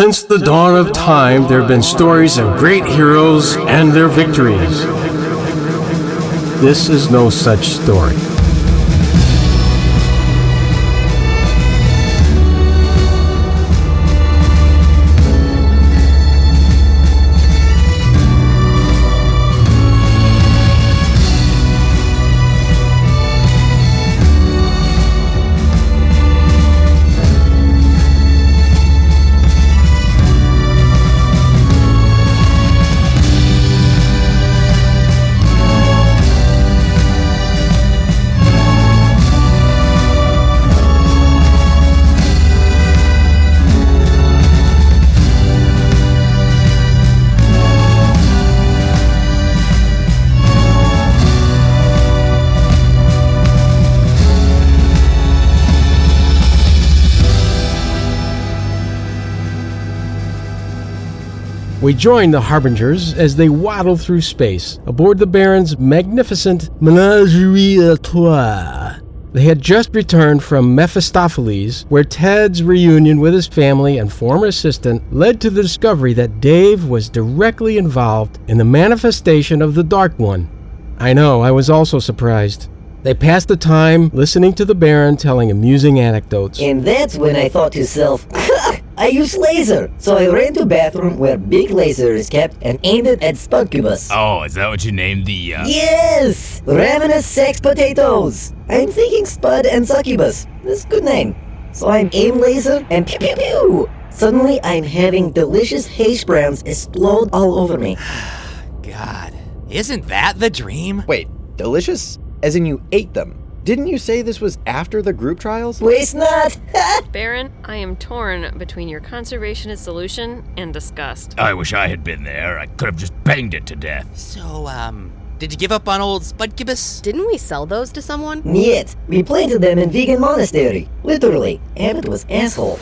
Since the dawn of time, there have been stories of great heroes and their victories. This is no such story. We join the Harbingers as they waddle through space, aboard the Baron's magnificent Menagerie à toi. They had just returned from Mephistopheles, where Ted's reunion with his family and former assistant led to the discovery that Dave was directly involved in the manifestation of the Dark One. I know, I was also surprised. They passed the time listening to the Baron telling amusing anecdotes. And that's when I thought to myself, I use laser, so I ran to bathroom where big laser is kept and aimed it at Spudcubus. Oh, is that what you named the, Yes! Ravenous Sex Potatoes! I'm thinking Spud and Succubus. That's a good name. So I'm aim laser and pew pew pew! Suddenly I'm having delicious hash browns explode all over me. God, isn't that the dream? Wait, delicious? As in you ate them? Didn't you say this was after the group trials? Waste not! Baron, I am torn between your conservationist solution and disgust. I wish I had been there. I could have just banged it to death. So, did you give up on old Spudkibus? Didn't we sell those to someone? Niet. We planted them in vegan monastery. Literally. Abbott was asshole.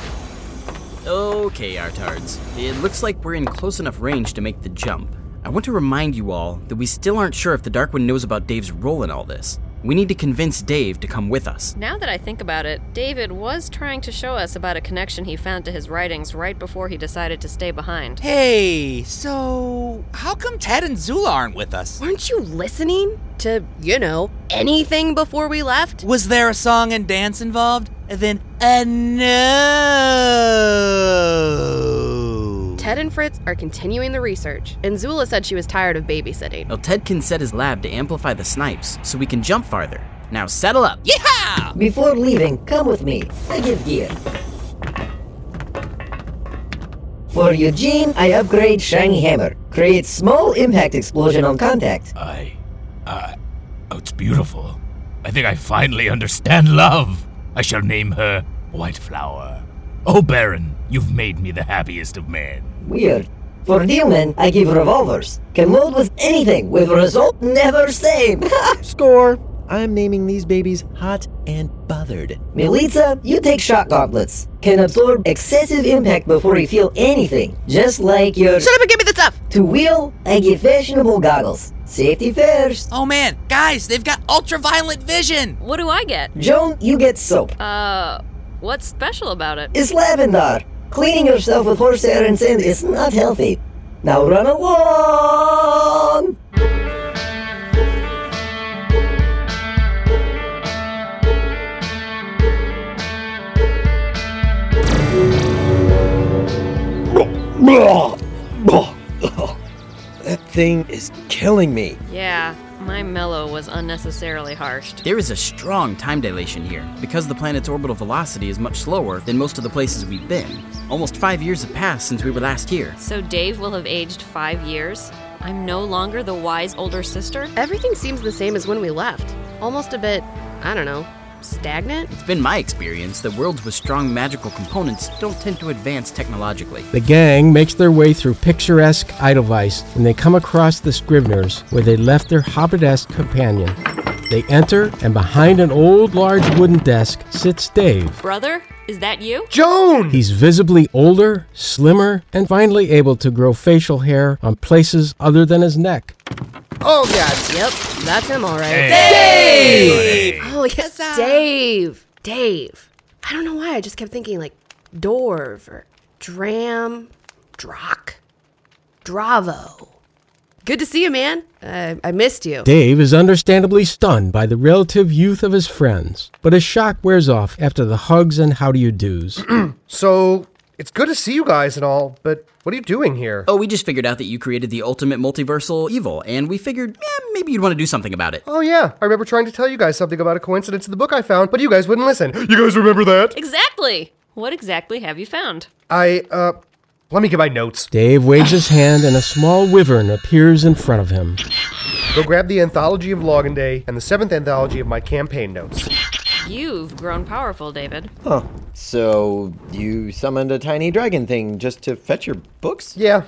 Okay, Artards. It looks like we're in close enough range to make the jump. I want to remind you all that we still aren't sure if the Dark One knows about Dave's role in all this. We need to convince Dave to come with us. Now that I think about it, David was trying to show us about a connection he found to his writings right before he decided to stay behind. Hey, so how come Ted and Zula aren't with us? Weren't you listening to, you know, anything before we left? Was there a song and dance involved? And then, no. Ted and Fritz are continuing the research, and Zula said she was tired of babysitting. Well, Ted can set his lab to amplify the snipes, so we can jump farther. Now settle up. Yeehaw! Before leaving, come with me. I give gear. For Eugene, I upgrade Shiny Hammer. Create small impact explosion on contact. Oh, it's beautiful. I think I finally understand love. I shall name her White Flower. Oh, Baron, you've made me the happiest of men. Weird. For Dylan, I give revolvers. Can load with anything, with result never same. Score. I'm naming these babies hot and bothered. Militza, you take shock gauntlets. Can absorb excessive impact before you feel anything. Just like your... Shut up and give me the stuff! To Will, I give fashionable goggles. Safety first. Oh man, guys, they've got ultraviolet vision! What do I get? Joan, you get soap. What's special about it? It's lavender. Cleaning yourself with horsehair and sand is not healthy. Now run along! That thing is killing me. Yeah. My mellow was unnecessarily harsh. There is a strong time dilation here, because the planet's orbital velocity is much slower than most of the places we've been. Almost 5 years have passed since we were last here. So Dave will have aged 5 years? I'm no longer the wise older sister? Everything seems the same as when we left. Almost a bit, I don't know, stagnant? It's been my experience that worlds with strong magical components don't tend to advance technologically. The gang makes their way through picturesque Edelweiss, and they come across the Scriveners, where they left their hobbitesque companion. They enter, and behind an old, large wooden desk sits Dave. Brother? Is that you? Joan! He's visibly older, slimmer, and finally able to grow facial hair on places other than his neck. Oh, God. Yep, that's him, all right. Dave! Oh, yes, Dave. I don't know why, I just kept thinking, like, Dorv or Dram, Drock, Dravo. Good to see you, man. I missed you. Dave is understandably stunned by the relative youth of his friends, but his shock wears off after the hugs and how-do-you-dos. So, it's good to see you guys and all, but what are you doing here? Oh, we just figured out that you created the ultimate multiversal evil, and we figured, maybe you'd want to do something about it. Oh, yeah. I remember trying to tell you guys something about a coincidence in the book I found, but you guys wouldn't listen. You guys remember that? Exactly. What exactly have you found? Let me get my notes. Dave waves his hand and a small wyvern appears in front of him. Go grab the anthology of Logan Day and the 7th anthology of my campaign notes. You've grown powerful, David. Huh. So you summoned a tiny dragon thing just to fetch your books? Yeah.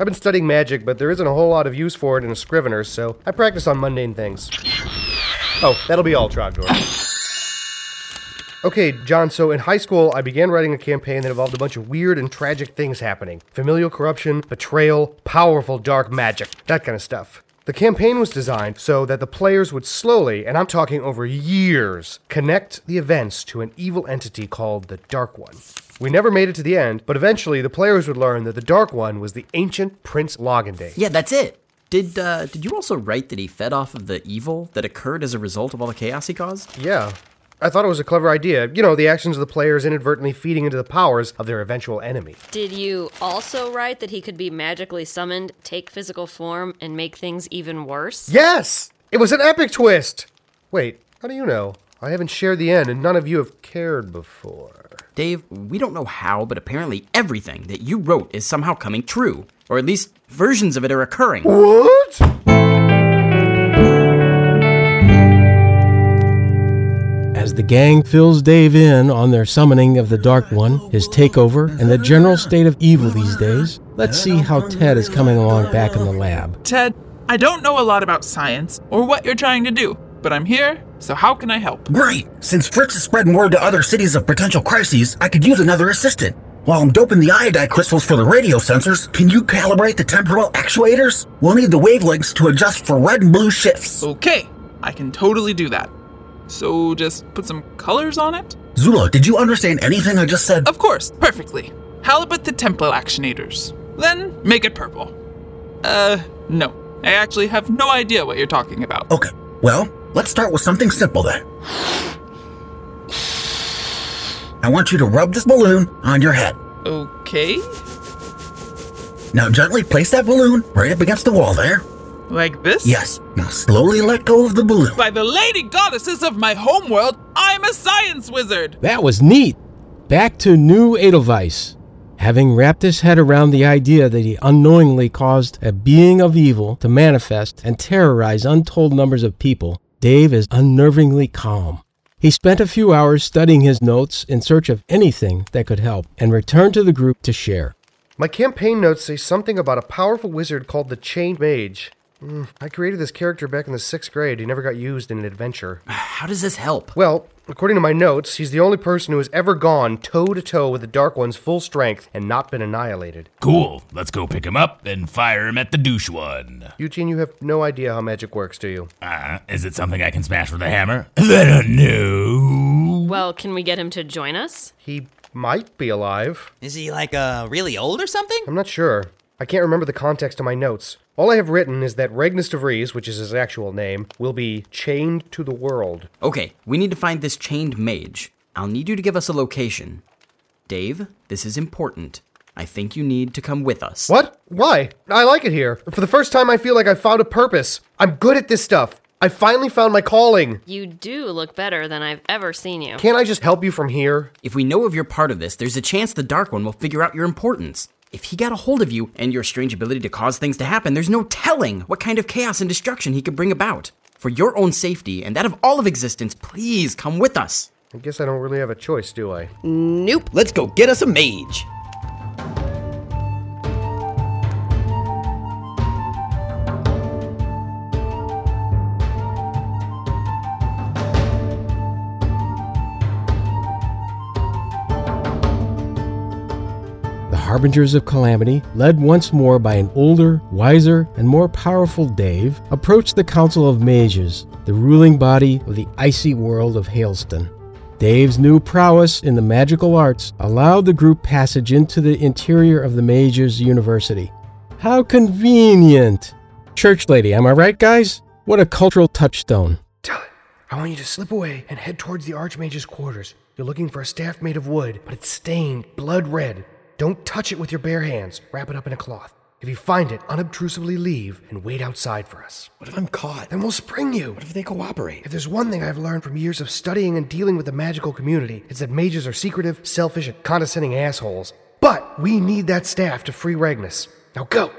I've been studying magic, but there isn't a whole lot of use for it in a Scrivener, so I practice on mundane things. Oh, that'll be all, Trogdor. Okay, John, so in high school, I began writing a campaign that involved a bunch of weird and tragic things happening. Familial corruption, betrayal, powerful dark magic, that kind of stuff. The campaign was designed so that the players would slowly, and I'm talking over years, connect the events to an evil entity called the Dark One. We never made it to the end, but eventually the players would learn that the Dark One was the ancient Prince Logandade. Yeah, that's it. Did you also write that he fed off of the evil that occurred as a result of all the chaos he caused? Yeah. I thought it was a clever idea. You know, the actions of the players inadvertently feeding into the powers of their eventual enemy. Did you also write that he could be magically summoned, take physical form, and make things even worse? Yes! It was an epic twist! Wait, how do you know? I haven't shared the end, and none of you have cared before. Dave, we don't know how, but apparently everything that you wrote is somehow coming true. Or at least, versions of it are occurring. What?! As the gang fills Dave in on their summoning of the Dark One, his takeover, and the general state of evil these days, let's see how Ted is coming along back in the lab. Ted, I don't know a lot about science or what you're trying to do, but I'm here, so how can I help? Great! Since Fritz is spreading word to other cities of potential crises, I could use another assistant. While I'm doping the iodide crystals for the radio sensors, can you calibrate the temporal actuators? We'll need the wavelengths to adjust for red and blue shifts. Okay, I can totally do that. So just put some colors on it? Zula, did you understand anything I just said? Of course, perfectly. Halibut the temporal actionators. Then make it purple. No. I actually have no idea what you're talking about. Okay, well, let's start with something simple then. I want you to rub this balloon on your head. Okay. Now gently place that balloon right up against the wall there. Like this? Yes. Now slowly let go of the balloon. By the lady goddesses of my homeworld, I'm a science wizard! That was neat! Back to new Edelweiss. Having wrapped his head around the idea that he unknowingly caused a being of evil to manifest and terrorize untold numbers of people, Dave is unnervingly calm. He spent a few hours studying his notes in search of anything that could help and returned to the group to share. My campaign notes say something about a powerful wizard called the Chained Mage. I created this character back in the 6th grade. He never got used in an adventure. How does this help? Well, according to my notes, he's the only person who has ever gone toe-to-toe with the Dark One's full strength and not been annihilated. Cool. Let's go pick him up and fire him at the douche one. Eugene, you have no idea how magic works, do you? Is it something I can smash with a hammer? I don't know. Well, can we get him to join us? He might be alive. Is he, really old or something? I'm not sure. I can't remember the context of my notes. All I have written is that Regnus de Vries, which is his actual name, will be chained to the world. Okay, we need to find this chained mage. I'll need you to give us a location. Dave, this is important. I think you need to come with us. What? Why? I like it here. For the first time, I feel like I've found a purpose. I'm good at this stuff. I finally found my calling. You do look better than I've ever seen you. Can't I just help you from here? If we know if you're part of this, there's a chance the Dark One will figure out your importance. If he got a hold of you and your strange ability to cause things to happen, there's no telling what kind of chaos and destruction he could bring about. For your own safety and that of all of existence, please come with us. I guess I don't really have a choice, do I? Nope. Let's go get us a mage. Harbingers of Calamity, led once more by an older, wiser, and more powerful Dave, approached the Council of Mages, the ruling body of the icy world of Hailston. Dave's new prowess in the magical arts allowed the group passage into the interior of the Mages' University. How convenient! Church lady, am I right, guys? What a cultural touchstone. Dylan, I want you to slip away and head towards the Archmage's quarters. You're looking for a staff made of wood, but it's stained blood red. Don't touch it with your bare hands. Wrap it up in a cloth. If you find it, unobtrusively leave and wait outside for us. What if I'm caught? Then we'll spring you. What if they cooperate? If there's one thing I've learned from years of studying and dealing with the magical community, it's that mages are secretive, selfish, and condescending assholes. But we need that staff to free Regnus. Now go!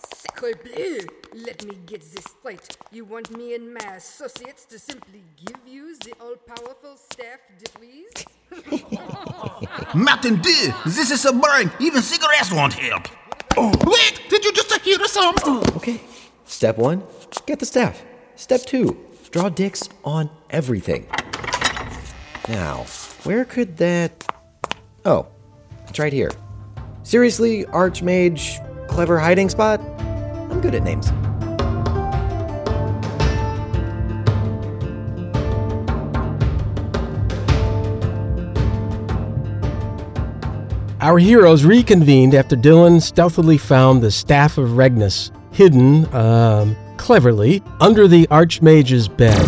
Sacre bleu! Let me get this straight. You want me and my associates to simply give you the all-powerful staff de Vries? Martin D, this is a burn. Even cigarettes won't help. Oh. Wait, did you just hear a sound? Okay. Step one, get the staff. Step two, draw dicks on everything. Now, where could that... Oh, it's right here. Seriously, Archmage, clever hiding spot? I'm good at names. Our heroes reconvened after Dylan stealthily found the Staff of Regnus, hidden, cleverly, under the Archmage's bed.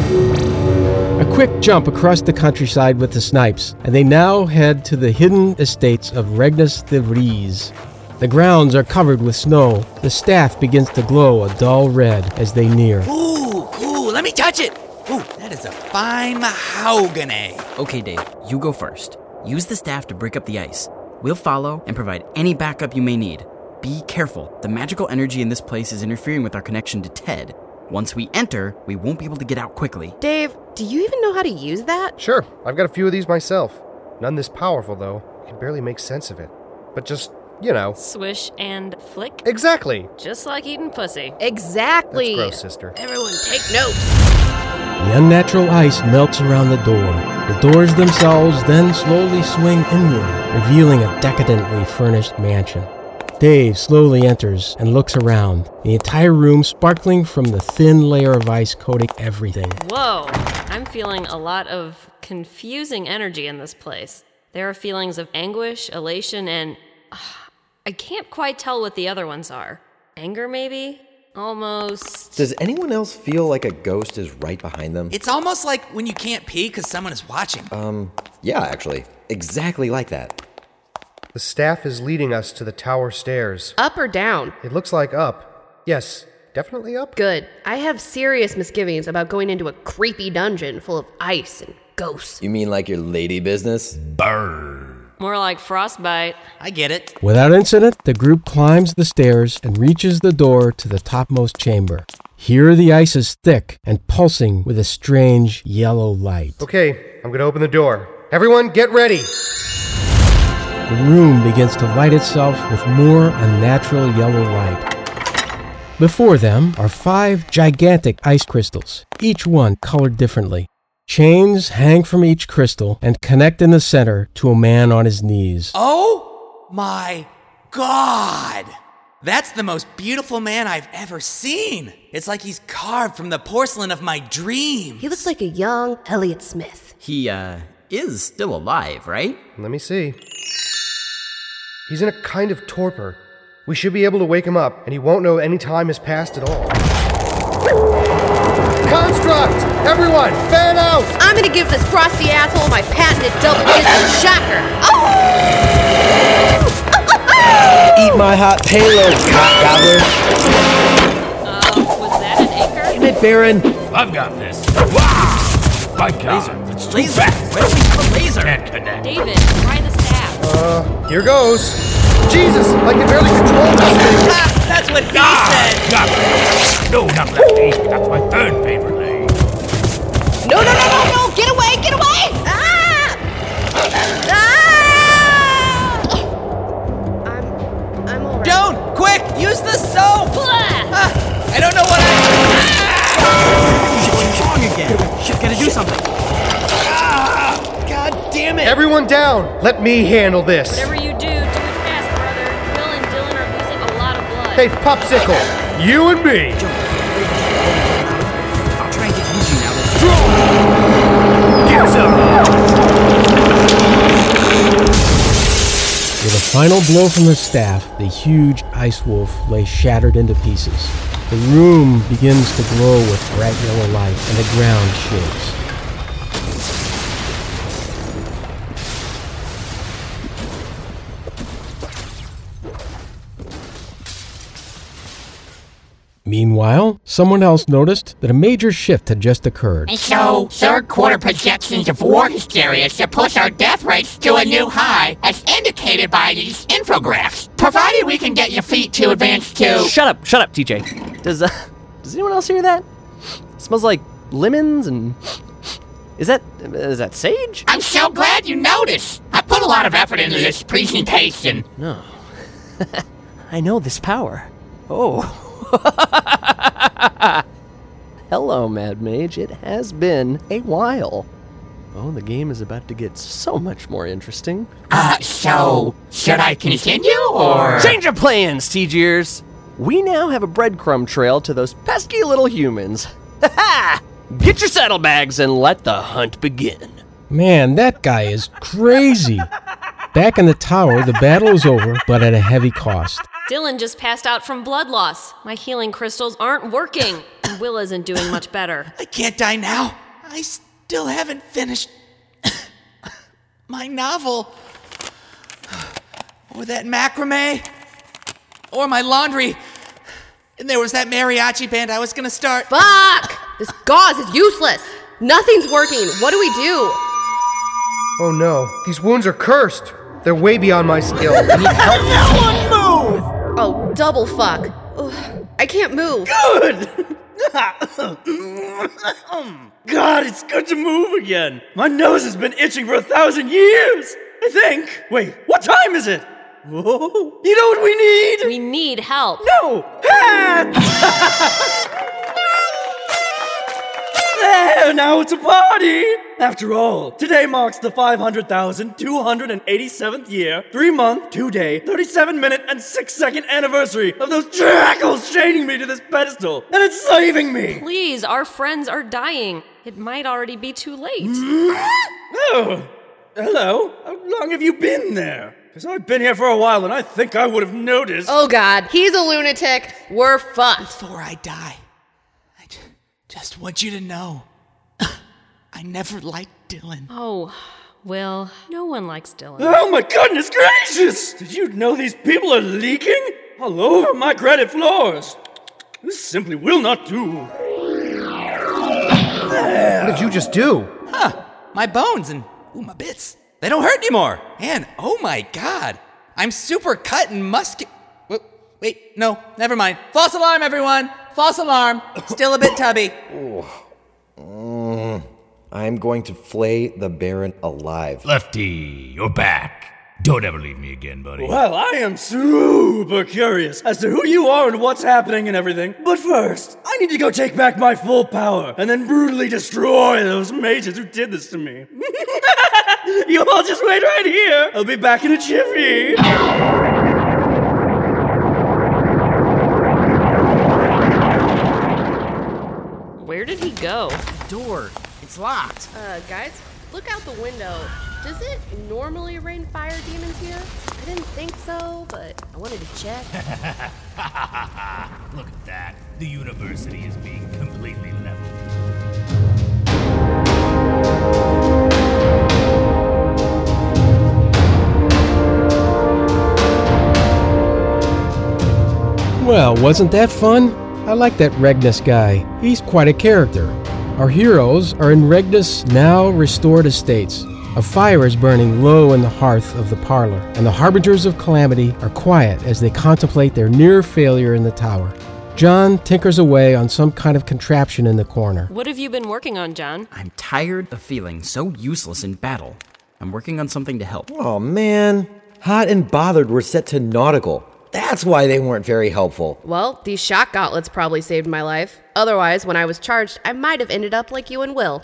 A quick jump across the countryside with the snipes, and they now head to the hidden estates of Regnus de Vries. The grounds are covered with snow. The staff begins to glow a dull red as they near. Ooh, cool. Let me touch it. Ooh, that is a fine mahogany. Okay, Dave, you go first. Use the staff to break up the ice. We'll follow and provide any backup you may need. Be careful. The magical energy in this place is interfering with our connection to Ted. Once we enter, we won't be able to get out quickly. Dave, do you even know how to use that? Sure. I've got a few of these myself. None this powerful, though. I can barely make sense of it. But just... you know. Swish and flick? Exactly. Just like eating pussy. Exactly. That's gross, sister. Everyone take notes. The unnatural ice melts around the door. The doors themselves then slowly swing inward, revealing a decadently furnished mansion. Dave slowly enters and looks around, the entire room sparkling from the thin layer of ice coating everything. Whoa, I'm feeling a lot of confusing energy in this place. There are feelings of anguish, elation, and... I can't quite tell what the other ones are. Anger, maybe? Almost. Does anyone else feel like a ghost is right behind them? It's almost like when you can't pee because someone is watching. Yeah, actually. Exactly like that. The staff is leading us to the tower stairs. Up or down? It looks like up. Yes, definitely up. Good. I have serious misgivings about going into a creepy dungeon full of ice and ghosts. You mean like your lady business? Burn. More like frostbite. I get it. Without incident, the group climbs the stairs and reaches the door to the topmost chamber. Here the ice is thick and pulsing with a strange yellow light. Okay, I'm gonna open the door. Everyone, get ready! The room begins to light itself with more unnatural yellow light. Before them are 5 gigantic ice crystals, each one colored differently. Chains hang from each crystal and connect in the center to a man on his knees. Oh my God! That's the most beautiful man I've ever seen. It's like he's carved from the porcelain of my dreams. He looks like a young Elliot Smith. He, is still alive, right? Let me see. He's in a kind of torpor. We should be able to wake him up, and he won't know any time has passed at all. Construct! Everyone, fan out! I'm gonna give this frosty asshole my patented double kissing shocker. Oh! Eat my hot payload, cock gobbler. Was that an anchor? Damn it, Baron. I've got this. Wow! My God, it's too fast. Where's the laser? Can't connect. David, try the staff. Here goes. Jesus, I can barely control this thing. That's what he said! No, not lefty. That's my third favorite name. No! Get away! Get away! Ah! Ah! I'm alright. Joan! Quick! Use the soap! I don't know what What's wrong again? She's gotta do something. God damn it! Everyone down! Let me handle this. Whatever you do, hey, popsicle! You and me! I'll try and get you now. With a final blow from his staff, the huge ice wolf lay shattered into pieces. The room begins to glow with bright yellow light, and the ground shakes. Meanwhile, someone else noticed that a major shift had just occurred. And so, third-quarter projections of war hysteria should push our death rates to a new high, as indicated by these infographics, provided we can get your feet to advance to... Shut up, TJ. Does anyone else hear that? It smells like lemons and... Is that sage? I'm so glad you noticed. I put a lot of effort into this presentation. No. I know this power. Oh... Hello, Mad Mage. It has been a while. Oh, the game is about to get so much more interesting. So, should I continue, or... Change of plans, TGers! We now have a breadcrumb trail to those pesky little humans. Ha-ha! Get your saddlebags and let the hunt begin. Man, that guy is crazy. Back in the tower, the battle is over, but at a heavy cost. Dylan just passed out from blood loss. My healing crystals aren't working, and Will isn't doing much better. I can't die now. I still haven't finished my novel, or that macrame, or my laundry. And there was that mariachi band I was going to start. Fuck! This gauze is useless. Nothing's working. What do we do? Oh no, these wounds are cursed. They're way beyond my skill. I need help now. Oh, double fuck. Ugh, I can't move. Good! God, it's good to move again. My nose has been itching for 1,000 years, I think. Wait, what time is it? Whoa. You know what we need? We need help. No! There, now it's a party! After all, today marks the 500,287th year, 3-month, 2-day, 37-minute, and 6-second anniversary of those jackals chaining me to this pedestal, and it's saving me! Please, our friends are dying. It might already be too late. Oh, hello. How long have you been there? Because I've been here for a while, and I think I would have noticed. Oh God, he's a lunatic. We're fucked. Before I die, just want you to know, I never liked Dylan. Oh, well, no one likes Dylan. Oh my goodness gracious! Did you know these people are leaking? All over my granite floors. This simply will not do. What did you just do? Huh, my bones and my bits. They don't hurt anymore. And oh my God, I'm super cut and muscular. Wait, no, never mind. False alarm, everyone! False alarm. Still a bit tubby. I'm going to flay the Baron alive. Lefty, you're back. Don't ever leave me again, buddy. Well, I am super curious as to who you are and what's happening and everything. But first, I need to go take back my full power and then brutally destroy those mages who did this to me. You all just wait right here. I'll be back in a jiffy. Where did he go? The door. It's locked. Guys, look out the window. Does it normally rain fire demons here? I didn't think so, but I wanted to check. Look at that. The university is being completely leveled. Well, wasn't that fun? I like that Regnus guy. He's quite a character. Our heroes are in Regnus' now restored estates. A fire is burning low in the hearth of the parlor, and the Harbingers of Calamity are quiet as they contemplate their near failure in the tower. John tinkers away on some kind of contraption in the corner. What have you been working on, John? I'm tired of feeling so useless in battle. I'm working on something to help. Oh, man. Hot and bothered were set to nautical. That's why they weren't very helpful. Well, these shock gauntlets probably saved my life. Otherwise, when I was charged, I might have ended up like you and Will.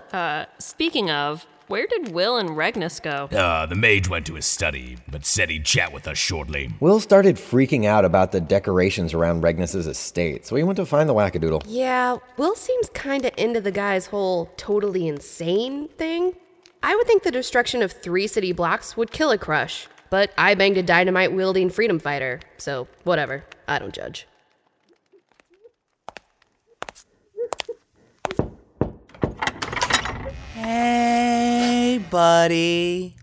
Speaking of, where did Will and Regnus go? The mage went to his study, but said he'd chat with us shortly. Will started freaking out about the decorations around Regnus's estate, so he went to find the wackadoodle. Yeah, Will seems kinda into the guy's whole totally insane thing. I would think the destruction of 3 city blocks would kill a crush. but I banged a dynamite-wielding freedom fighter, so whatever. I don't judge. Hey, buddy.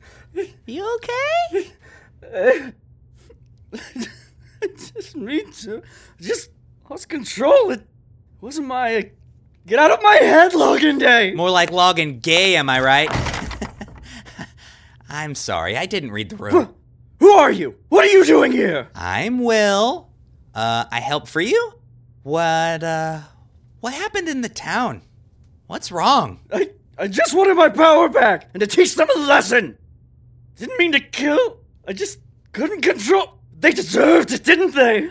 You okay? I just need to... just lost control. It wasn't my... Get out of my head, Logan Day! More like Logan Gay, am I right? I'm sorry, I didn't read the room. Who are you? What are you doing here? I'm Will. I help free you? What happened in the town? What's wrong? I just wanted my power back and to teach them a lesson. Didn't mean to kill. I just couldn't control. They deserved it, didn't they?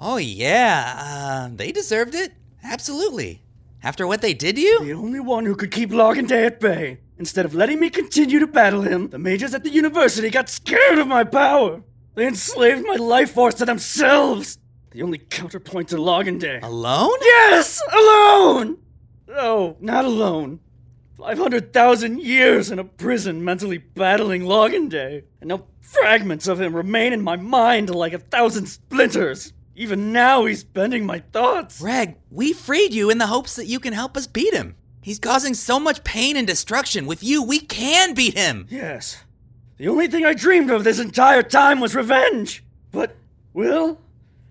Oh yeah, they deserved it. Absolutely. After what they did to you? The only one who could keep Logan Day at bay. Instead of letting me continue to battle him, the mages at the university got scared of my power. They enslaved my life force to themselves. The only counterpoint to Logan Day. Alone? Yes, alone! Oh, not alone. 500,000 years in a prison mentally battling Logan Day. And now fragments of him remain in my mind like 1,000 splinters. Even now, he's bending my thoughts. Reg, we freed you in the hopes that you can help us beat him. He's causing so much pain and destruction. With you, we can beat him. Yes. The only thing I dreamed of this entire time was revenge. But, Will,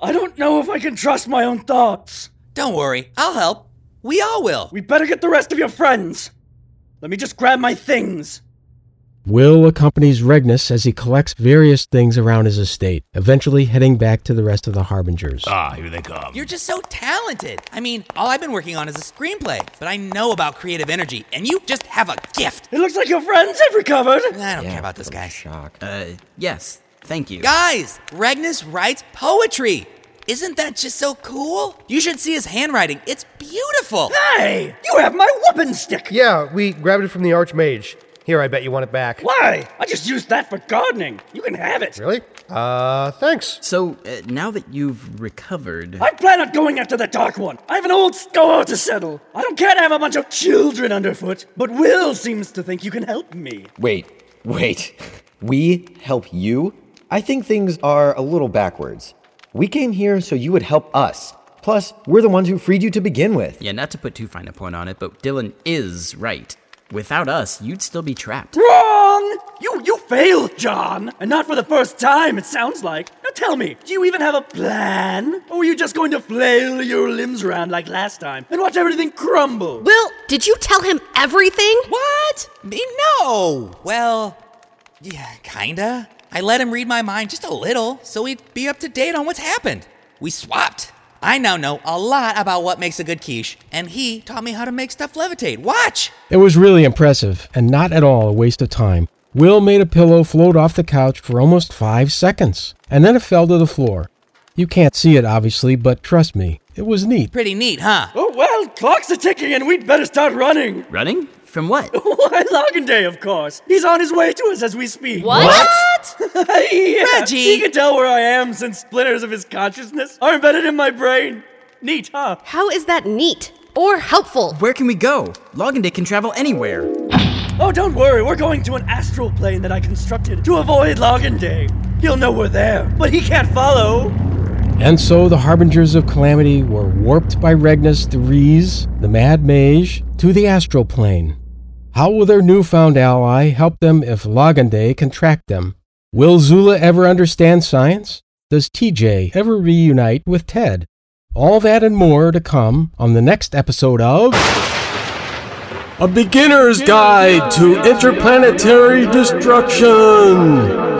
I don't know if I can trust my own thoughts. Don't worry. I'll help. We all will. We better get the rest of your friends. Let me just grab my things. Will accompanies Regnus as he collects various things around his estate, eventually heading back to the rest of the Harbingers. Ah, here they come. You're just so talented. I mean, all I've been working on is a screenplay, but I know about creative energy, and you just have a gift. It looks like your friends have recovered. I don't care about this guy. Shocked. Yes, thank you. Guys, Regnus writes poetry. Isn't that just so cool? You should see his handwriting. It's beautiful. Hey, you have my whooping stick. Yeah, we grabbed it from the Archmage. Here, I bet you want it back. Why? I just used that for gardening. You can have it. Really? Thanks. So, now that you've recovered... I plan on going after the Dark One. I have an old score to settle. I don't care to have a bunch of children underfoot, but Will seems to think you can help me. Wait. We help you? I think things are a little backwards. We came here so you would help us. Plus, we're the ones who freed you to begin with. Yeah, not to put too fine a point on it, but Dylan is right. Without us, you'd still be trapped. Wrong! You failed, John! And not for the first time, it sounds like. Now tell me, do you even have a plan? Or were you just going to flail your limbs around like last time and watch everything crumble? Will, did you tell him everything? What? Me? No! Well, yeah, kinda. I let him read my mind just a little, so he'd be up to date on what's happened. We swapped. I now know a lot about what makes a good quiche, and he taught me how to make stuff levitate. Watch! It was really impressive, and not at all a waste of time. Will made a pillow float off the couch for almost 5 seconds, and then it fell to the floor. You can't see it, obviously, but trust me, it was neat. Pretty neat, huh? Oh, well, clocks are ticking, and we'd better start running. Running? From what? Why, Logan Day, of course. He's on his way to us as we speak. What? Yeah. Reggie! He can tell where I am since splinters of his consciousness are embedded in my brain. Neat, huh? How is that neat? Or helpful? Where can we go? Logan Day can travel anywhere. Oh, don't worry. We're going to an astral plane that I constructed to avoid Logan Day. He'll know we're there, but he can't follow. And so the Harbingers of Calamity were warped by Regnus de Vries, the Mad Mage, to the astral plane. How will their newfound ally help them if Logan Day can track them? Will Zula ever understand science? Does TJ ever reunite with Ted? All that and more to come on the next episode of... A Beginner's Guide to Interplanetary Destruction!